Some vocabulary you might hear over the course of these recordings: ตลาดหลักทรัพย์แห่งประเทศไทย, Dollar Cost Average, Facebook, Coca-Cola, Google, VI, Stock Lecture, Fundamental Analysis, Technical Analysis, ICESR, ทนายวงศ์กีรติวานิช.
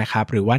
นะครับหรือว่า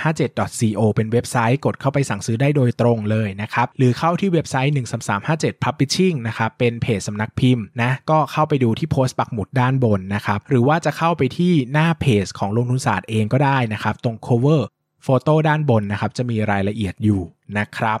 13357.co เป็นเว็บไซต์กดเข้าไปสั่งซื้อได้โดยตรงเลยนะครับหรือเข้าที่เว็บไซต์ 13357 Publishing นะครับเป็นเพจสำนักพิมพ์นะก็เข้าไปดูที่โพสต์ปักหมุดด้านบนนะครับหรือว่าจะเข้าไปที่หน้าเพจของลงทุนศาสตร์เองก็ได้นะครับตรง coverโฟโต้ด้านบนนะครับจะมีรายละเอียดอยู่นะครับ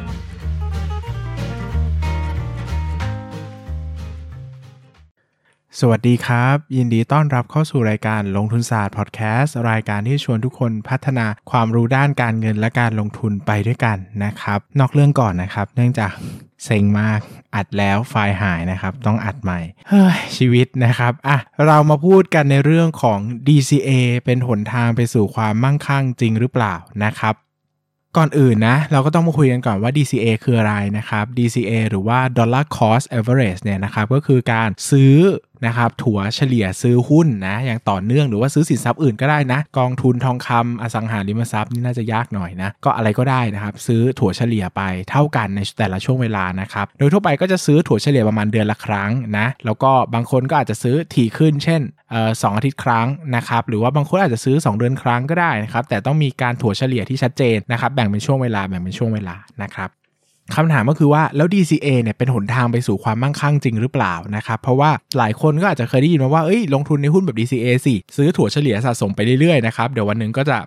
สวัสดีครับยินดีต้อนรับเข้าสู่รายการลงทุนศาสตร์พอดแคสต์รายการที่ชวนทุกคนพัฒนาความรู้ด้านการเงินและการลงทุนไปด้วยกันนะครับนอกเรื่องก่อนนะครับเนื่องจากเซ็งมากอัดแล้วไฟล์หายนะครับต้องอัดใหม่เฮ้ยชีวิตนะครับอ่ะเรามาพูดกันในเรื่องของ DCA เป็นหนทางไปสู่ความมั่งคั่งจริงหรือเปล่านะครับก่อนอื่นนะเราก็ต้องมาคุยกันก่อนว่า DCA คืออะไรนะครับ DCA หรือว่า Dollar Cost Average เนี่ยนะครับก็คือการซื้อนะครับถัวเฉลี่ยซื้อหุ้นนะอย่างต่อเนื่องหรือว่าซื้อสินทรัพย์อื่นก็ได้นะกองทุนทองคำอสังหาริมทรัพย์นี่น่าจะยากหน่อยนะก็อะไรก็ได้นะครับซื้อถัวเฉลี่ยไปเท่ากันในแต่ละช่วงเวลานะครับโดยทั่วไปก็จะซื้อถัวเฉลี่ยประมาณเดือนละครั้งนะแล้วก็บางคนก็อาจจะซื้อถี่ขึ้นเช่น2อาทิตย์ครั้งนะครับหรือว่าบางคนอาจจะซื้อ2เดือนครั้งก็ได้นะครับแต่ต้องมีการถัวเฉลี่ยที่ชัดเจนนะครับแบ่งเป็นช่วงเวลานะครับคำถามก็คือว่าแล้ว DCA เนี่ยเป็นหนทางไปสู่ความมั่งคั่งจริงหรือเปล่านะครับเพราะว่าหลายคนก็อาจจะเคยได้ยินมาว่าลงทุนในหุ้นแบบ DCA สิซื้อถั่วเฉลี่ยสะสมไปเรื่อยๆนะครับเดี๋ยววันนึงก็จะ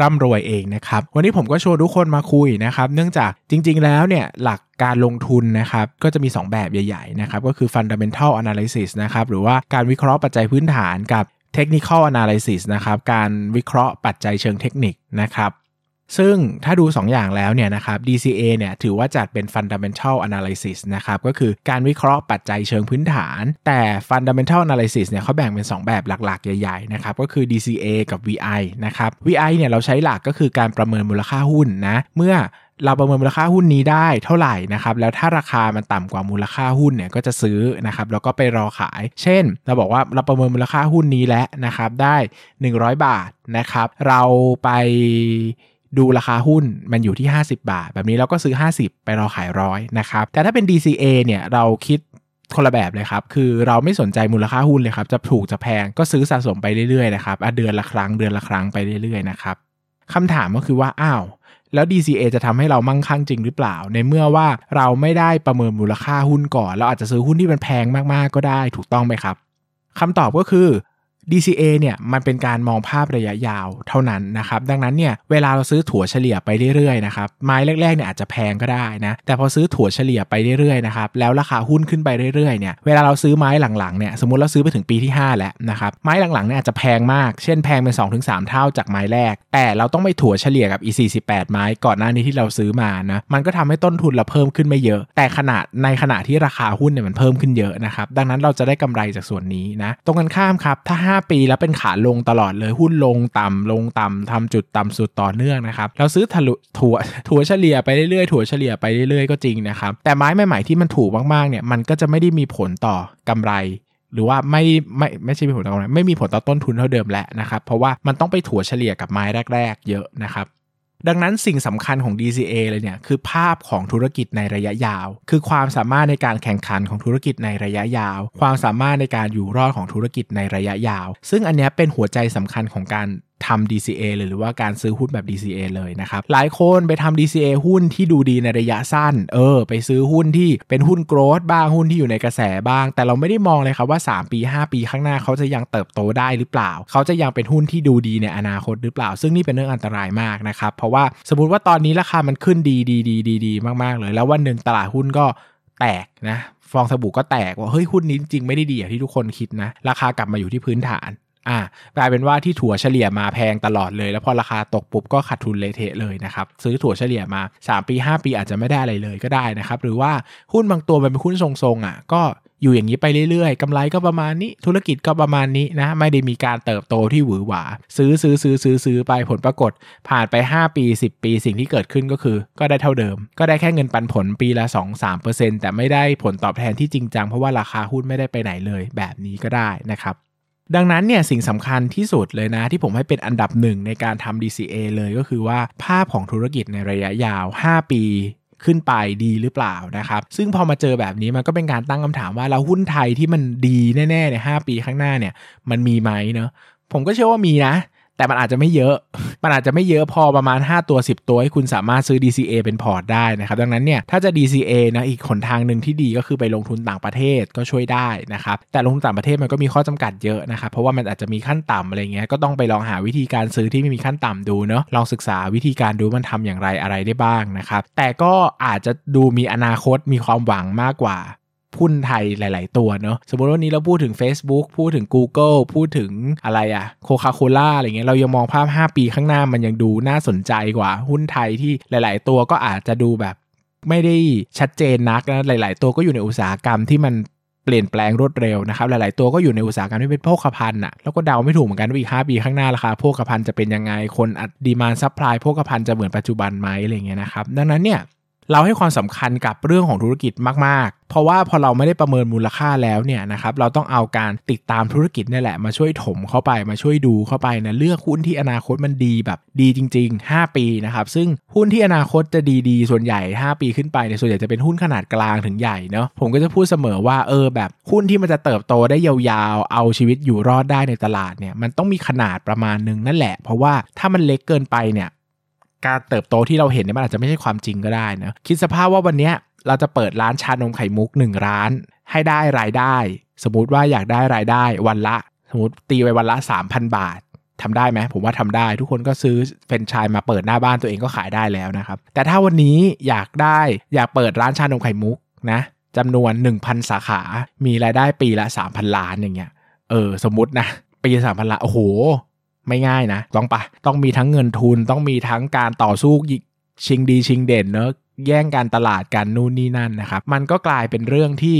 ร่ำรวยเองนะครับวันนี้ผมก็ชวนทุกคนมาคุยนะครับเนื่องจากจริงๆแล้วเนี่ยหลักการลงทุนนะครับก็จะมี2แบบใหญ่ๆนะครับก็คือ Fundamental Analysis นะครับหรือว่าการวิเคราะห์ปัจจัยพื้นฐานกับ Technical Analysis นะครับการวิเคราะห์ปัจจัยเชิงเทคนิคนะครับซึ่งถ้าดู2อย่างแล้วเนี่ยนะครับ DCA เนี่ยถือว่าจัดเป็น Fundamental Analysis นะครับก็คือการวิเคราะห์ปัจจัยเชิงพื้นฐานแต่ Fundamental Analysis เนี่ยเขาแบ่งเป็น2แบบหลักๆใหญ่ๆนะครับก็คือ DCA กับ VI นะครับ VI เนี่ยเราใช้หลักก็คือการประเมินมูลค่าหุ้นนะเมื่อเราประเมินมูลค่าหุ้นนี้ได้เท่าไหร่นะครับแล้วถ้าราคามันต่ำกว่ามูลค่าหุ้นเนี่ยก็จะซื้อนะครับแล้วก็ไปรอขายเช่นเราบอกว่าเราประเมินมูลค่าหุ้นนี้แล้วนะครับได้100บาทนะครับเราไปดูราคาหุ้นมันอยู่ที่50บาทแบบนี้เราก็ซื้อ50ไปรอขาย100นะครับแต่ถ้าเป็น DCA เนี่ยเราคิดคนละแบบเลยครับคือเราไม่สนใจมูลค่าหุ้นเลยครับจะถูกจะแพงก็ซื้อสะสมไปเรื่อยๆนะครับเดือนละครั้งไปเรื่อยๆนะครับคำถามก็คือว่าอ้าวแล้ว DCA จะทำให้เรามั่งคั่งจริงหรือเปล่าในเมื่อว่าเราไม่ได้ประเมินมูลค่าหุ้นก่อนเราอาจจะซื้อหุ้นที่มันแพงมากๆก็ได้ถูกต้องไหมครับคำตอบก็คือDCA เนี่ยมันเป็นการมองภาพระยะยาวเท่านั้นนะครับดังนั้นเนี่ยเวลาเราซื้อถั่วเฉลี่ยไปเรื่อยๆนะครับไม้แรกๆเนี่ยอาจจะแพงก็ได้นะแต่พอซื้อถั่วเฉลี่ยไปเรื่อยๆนะครับแล้วราคาหุ้นขึ้นไปเรื่อยๆเนี่ยเวลาเราซื้อไม้หลังๆเนี่ยสมมุติเราซื้อไปถึงปีที่5แล้วนะครับไม้หลังๆเนี่ยอาจจะแพงมากเช่นแพงเป็น 2-3 เท่าจากไม้แรกแต่เราต้องไปถั่วเฉลี่ยกับอี48ไม้ก่อนหน้านี้ที่เราซื้อมานะมันก็ทำให้ต้นทุนเราเพิ่มขึ้นไม่เยอะแต่ขณะที่ราคาหุ้นเนี่ยมันเพิ่มขึ้นเยอะนะครับดังนั้นเราจะได้กำไรจากส่วนนี้นะตรงกันข้ามครับถ้า 5 ปีแล้วเป็นขาลงตลอดเลยหุ้นลงต่ำทำจุดต่ำสุดต่อเนื่องนะครับเราซื้อถั่วเฉลี่ยไปเรื่อยๆก็จริงนะครับแต่ไม้ใหม่ๆที่มันถูกมากๆเนี่ยมันก็จะไม่ได้มีผลต่อกำไรหรือว่าไม่ใช่มีผลต่อกำไรไม่มีผลต่อต้นทุนเท่าเดิมแล้วนะครับเพราะว่ามันต้องไปถั่วเฉลี่ยกับไม้แรกๆเยอะนะครับดังนั้นสิ่งสำคัญของ DCA เลยเนี่ยคือภาพของธุรกิจในระยะยาวคือความสามารถในการแข่งขันของธุรกิจในระยะยาวความสามารถในการอยู่รอดของธุรกิจในระยะยาวซึ่งอันนี้เป็นหัวใจสำคัญของการทำ DCA เลยหรือว่าการซื้อหุ้นแบบ DCA เลยนะครับหลายคนไปทำ DCA หุ้นที่ดูดีในระยะสั้นไปซื้อหุ้นที่เป็นหุ้นโกรทบ้างหุ้นที่อยู่ในกระแสบ้างแต่เราไม่ได้มองเลยครับว่า3ปี5ปีข้างหน้าเขาจะยังเติบโตได้หรือเปล่าเขาจะยังเป็นหุ้นที่ดูดีในอนาคตหรือเปล่าซึ่งนี่เป็นเรื่องอันตรายมากนะครับเพราะว่าสมมุติว่าตอนนี้ราคามันขึ้นดีมากๆเลยแล้ววันนึงตลาดหุ้นก็แตกนะฟองสบู่ก็แตกว่าเฮ้ยหุ้นนี้จริงไม่ได้ดีอย่างที่ทุกคนคิดนะราคากลับมาอยู่ที่พื้นฐานกลายเป็นว่าที่ถั่วเฉลี่ยมาแพงตลอดเลยแล้วพอราคาตกปุ๊บก็ขาดทุนเละเทะเลยนะครับซื้อถั่วเฉลี่ยมา3ปี5ปีอาจจะไม่ได้อะไรเลยก็ได้นะครับหรือว่าหุ้นบางตัวมันเป็นหุ้นทรงๆก็อยู่อย่างนี้ไปเรื่อยๆกำไรก็ประมาณนี้ธุรกิจก็ประมาณนี้นะไม่ได้มีการเติบโตที่หวือหวาซื้อไปผลปรากฏผ่านไป5ปี10ปีสิ่งที่เกิดขึ้นก็คือก็ได้เท่าเดิมก็ได้แค่เงินปันผลปีละ 2-3% แต่ไม่ได้ผลตอบแทนที่จริงจังเพราะว่าราคาหุ้นไม่ได้ไปไหนเลยแบบนี้ก็ได้นะครับดังนั้นเนี่ยสิ่งสำคัญที่สุดเลยนะที่ผมให้เป็นอันดับหนึ่งในการทำ DCA เลยก็คือว่าภาพของธุรกิจในระยะยาว5ปีขึ้นไปดีหรือเปล่านะครับซึ่งพอมาเจอแบบนี้มันก็เป็นการตั้งคำถามว่าแล้วหุ้นไทยที่มันดีแน่ๆใน5ปีข้างหน้าเนี่ยมันมีไหมเนอะผมก็เชื่อว่ามีนะแต่มันอาจจะไม่เยอะพอประมาณ5ตัว10ตัวให้คุณสามารถซื้อ DCA เป็นพอร์ตได้นะครับดังนั้นเนี่ยถ้าจะ DCA นะอีกหนทางนึงที่ดีก็คือไปลงทุนต่างประเทศก็ช่วยได้นะครับแต่ลงทุนต่างประเทศมันก็มีข้อจำกัดเยอะนะครับเพราะว่ามันอาจจะมีขั้นต่ำอะไรเงี้ยก็ต้องไปลองหาวิธีการซื้อที่ไม่มีขั้นต่ำดูเนาะลองศึกษาวิธีการดูมันทำอย่างไรอะไรได้บ้างนะครับแต่ก็อาจจะดูมีอนาคตมีความหวังมากกว่าหุ้นไทยหลายๆตัวเนาะสมมติวันนี้เราพูดถึง Facebook พูดถึง Google พูดถึงอะไรCoca-Cola อะไรเงี้ยเรายังมองภาพ5ปีข้างหน้ามันยังดูน่าสนใจกว่าหุ้นไทยที่หลายๆตัวก็อาจจะดูแบบไม่ได้ชัดเจนนักนะหลายๆตัวก็อยู่ในอุตสาหกรรมที่มันเปลี่ยนแปลงรวดเร็วนะครับหลายๆตัวก็อยู่ในอุตสาหกรรมที่เป็นโภคภัณฑ์แล้วก็เดาไม่ถูกเหมือนกันว่าอีก5ปีข้างหน้าราคาโภคภัณฑ์จะเป็นยังไงคนดีมานด์ซัพพลายโภคภัณฑ์จะเหมือนปัจจุบันมั้ยอะไรเงี้ยนะครับดังนั้นเนี่ยเราให้ความสำคัญกับเรื่องของธุรกิจมากๆเพราะว่าพอเราไม่ได้ประเมินมูลค่าแล้วเนี่ยนะครับเราต้องเอาการติดตามธุรกิจนี่แหละมาช่วยถมเข้าไปมาช่วยดูเข้าไปนะเลือกหุ้นที่อนาคตมันดีแบบดีจริงๆ5ปีนะครับซึ่งหุ้นที่อนาคตจะดีๆส่วนใหญ่5ปีขึ้นไปเนี่ยส่วนใหญ่จะเป็นหุ้นขนาดกลางถึงใหญ่เนาะผมก็จะพูดเสมอว่าแบบหุ้นที่มันจะเติบโตได้ยาวๆเอาชีวิตอยู่รอดได้ในตลาดเนี่ยมันต้องมีขนาดประมาณนึงนั่นแหละเพราะว่าถ้ามันเล็กเกินไปเนี่ยการเติบโตที่เราเห็นเนี่ยมันอาจจะไม่ใช่ความจริงก็ได้นะคิดสภาพว่าวันนี้เราจะเปิดร้านชานมไข่มุก1ร้านให้ได้รายได้สมมุติว่าอยากได้รายได้วันละสมมุติตีไว้วันละ 3,000 บาททำได้ไหมผมว่าทำได้ทุกคนก็ซื้อแฟรนไชส์มาเปิดหน้าบ้านตัวเองก็ขายได้แล้วนะครับแต่ถ้าวันนี้อยากเปิดร้านชานมไข่มุกนะจำนวน 1,000 สาขามีรายได้ปีละ 3,000 ล้านอย่างเงี้ยสมมุตินะปีละ 3,000 ล้านโอ้โหไม่ง่ายนะต้องมีทั้งเงินทุนต้องมีทั้งการต่อสู้ชิงดีชิงเด่นเนอะแย่งการตลาดกันนู่นนี่นั่นนะครับมันก็กลายเป็นเรื่องที่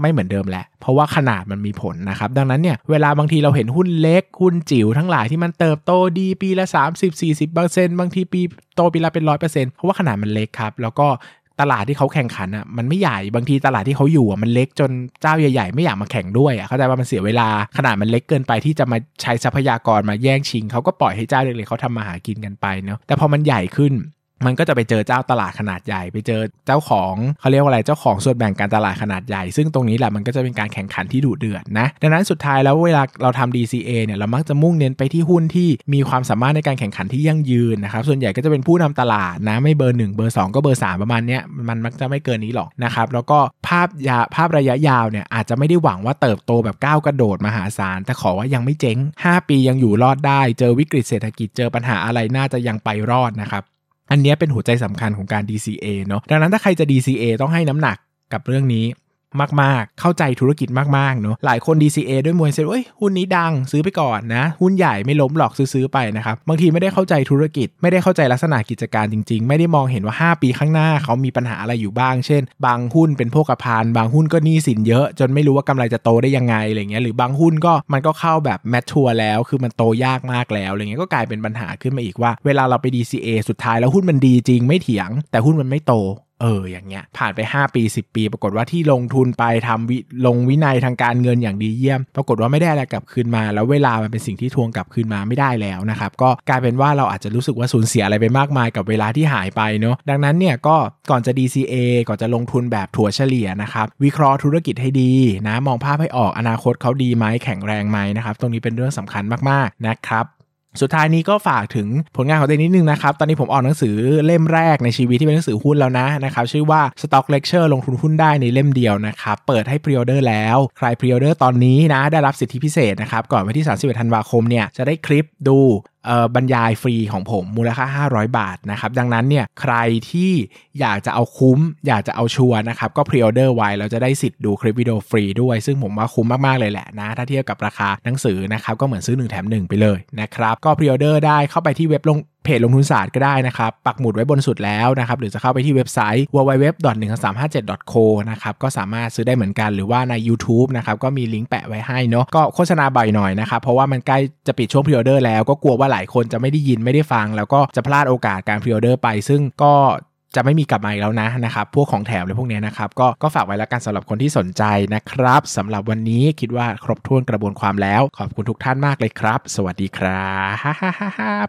ไม่เหมือนเดิมแหละเพราะว่าขนาดมันมีผลนะครับดังนั้นเนี่ยเวลาบางทีเราเห็นหุ้นเล็กหุ้นจิ๋วทั้งหลายที่มันเติบโตดีปีละ 30-40% บางทีปีโตปีละเป็น 100% เพราะว่าขนาดมันเล็กครับแล้วก็ตลาดที่เขาแข่งขันมันไม่ใหญ่บางทีตลาดที่เขาอยู่มันเล็กจนเจ้าใหญ่ๆไม่อยากมาแข่งด้วยเข้าใจว่ามันเสียเวลาขนาดมันเล็กเกินไปที่จะมาใช้ทรัพยากรมาแย่งชิงเขาก็ปล่อยให้เจ้าเล็กๆเขาทำมาหากินกันไปเนาะแต่พอมันใหญ่ขึ้นมันก็จะไปเจอเจ้าตลาดขนาดใหญ่ไปเจอเจ้าของเขาเรียกว่าอะไรเจ้าของส่วนแบ่งการตลาดขนาดใหญ่ซึ่งตรงนี้แหละมันก็จะเป็นการแข่งขันที่ดุเดือดนะดังนั้นสุดท้ายแล้วเวลาเราทำ DCA เนี่ยเรามักจะมุ่งเน้นไปที่หุ้นที่มีความสามารถในการแข่งขันที่ยั่งยืนนะครับส่วนใหญ่ก็จะเป็นผู้นำตลาดนะไม่เบอร์1เบอร์2ก็เบอร์3ประมาณเนี้ยมันมักจะไม่เกินนี้หรอกนะครับแล้วก็ภาพระยะยาวเนี่ยอาจจะไม่ได้หวังว่าเติบโตแบบก้าวกระโดดมหาศาลแต่ขอว่ายังไม่เจ๊ง5ปียังอยู่รอดได้เจอวิกฤตเศรษฐกิจเจอปัญหาอะไรน่าจะยังไปรอดนะครับอันนี้เป็นหัวใจสำคัญของการ DCA เนาะดังนั้นถ้าใครจะ DCA ต้องให้น้ำหนักกับเรื่องนี้ มากๆเข้าใจธุรกิจมากๆเนาะหลายคน DCA ด้วยมวยเซ็นเอ้ยหุ้นนี้ดังซื้อไปก่อนนะหุ้นใหญ่ไม่ล้มหรอกซื้อไปนะครับบางทีไม่ได้เข้าใจธุรกิจไม่ได้เข้าใจลักษณะกิจการจริงๆไม่ได้มองเห็นว่า5ปีข้างหน้าเขามีปัญหาอะไรอยู่บ้างเช่นบางหุ้นเป็นโภคภัณฑ์บางหุ้นก็หนี้สินเยอะจนไม่รู้ว่ากำไรจะโตได้ยังไงอะไรเงี้ยหรือบางหุ้นก็มันก็เข้าแบบแมทชัวร์แล้วคือมันโตยากมากแล้วอะไรเงี้ยก็กลายเป็นปัญหาขึ้นมาอีกว่าเวลาเราไป DCA สุดท้ายแล้วหุ้นมันดีจริงไม่เถียงแต่หุ้นมันไม่โตอย่างเงี้ยผ่านไป5ปี10ปีปรากฏว่าที่ลงทุนไปทำวินัยทางการเงินอย่างดีเยี่ยมปรากฏว่าไม่ได้อะไรกลับคืนมาแล้วเวลามันเป็นสิ่งที่ทวงกลับคืนมาไม่ได้แล้วนะครับก็กลายเป็นว่าเราอาจจะรู้สึกว่าสูญเสียอะไรไปมากมายกับเวลาที่หายไปเนาะดังนั้นเนี่ยก็ก่อนจะ DCA ก่อนจะลงทุนแบบถั่วเฉลี่ยนะครับวิเคราะห์ธุรกิจให้ดีนะมองภาพให้ออกอนาคตเขาดีไหมแข็งแรงไหมนะครับตรงนี้เป็นเรื่องสำคัญมากๆนะครับสุดท้ายนี้ก็ฝากถึงผลงานของตัวเองนิดนึงนะครับตอนนี้ผมออกหนังสือเล่มแรกในชีวิตที่เป็นหนังสือหุ้นแล้วนะครับชื่อว่า Stock Lecture ลงทุนหุ้นได้ในเล่มเดียวนะครับเปิดให้พรีออเดอร์แล้วใครพรีออเดอร์ตอนนี้นะได้รับสิทธิพิเศษนะครับก่อนวันที่31ธันวาคมเนี่ยจะได้คลิปดูบรรยายฟรีของผมมูลค่า500บาทนะครับดังนั้นเนี่ยใครที่อยากจะเอาคุ้มอยากจะเอาชัวร์นะครับก็พรีออเดอร์ไว้แล้วจะได้สิทธิ์ดูคลิปวิดีโอฟรีด้วยซึ่งผมว่าคุ้มมากๆเลยแหละนะถ้าเทียบกับราคาหนังสือนะครับก็เหมือนซื้อ1แถม1ไปเลยนะครับก็พรีออเดอร์ได้เข้าไปที่เว็บเพจลงทุนศาสตร์ก็ได้นะครับปักหมุดไว้บนสุดแล้วนะครับหรือจะเข้าไปที่เว็บไซต์ www.1357.co นะครับก็สามารถซื้อได้เหมือนกันหรือว่าใน YouTube นะครับก็มีลิงก์แปะไว้ให้เนาะก็โฆษณาบ่อยหน่อยนะครับเพราะว่ามันใกล้จะปิดช่วงพรีออเดอร์แล้วก็กลัวว่าหลายคนจะไม่ได้ยินไม่ได้ฟังแล้วก็จะพลาดโอกาสการพรีออเดอร์ไปซึ่งก็จะไม่มีกลับมาอีกแล้วนะครับพวกของแถมเลยพวกนี้นะครับก็ฝากไว้แล้วกันสำหรับคนที่สนใจนะครับสำหรับวันนี้คิดว่าครบถ้วนกระบวนความแล้วขอบคุณทุกท่านมากเลยครับสวัสดีครับ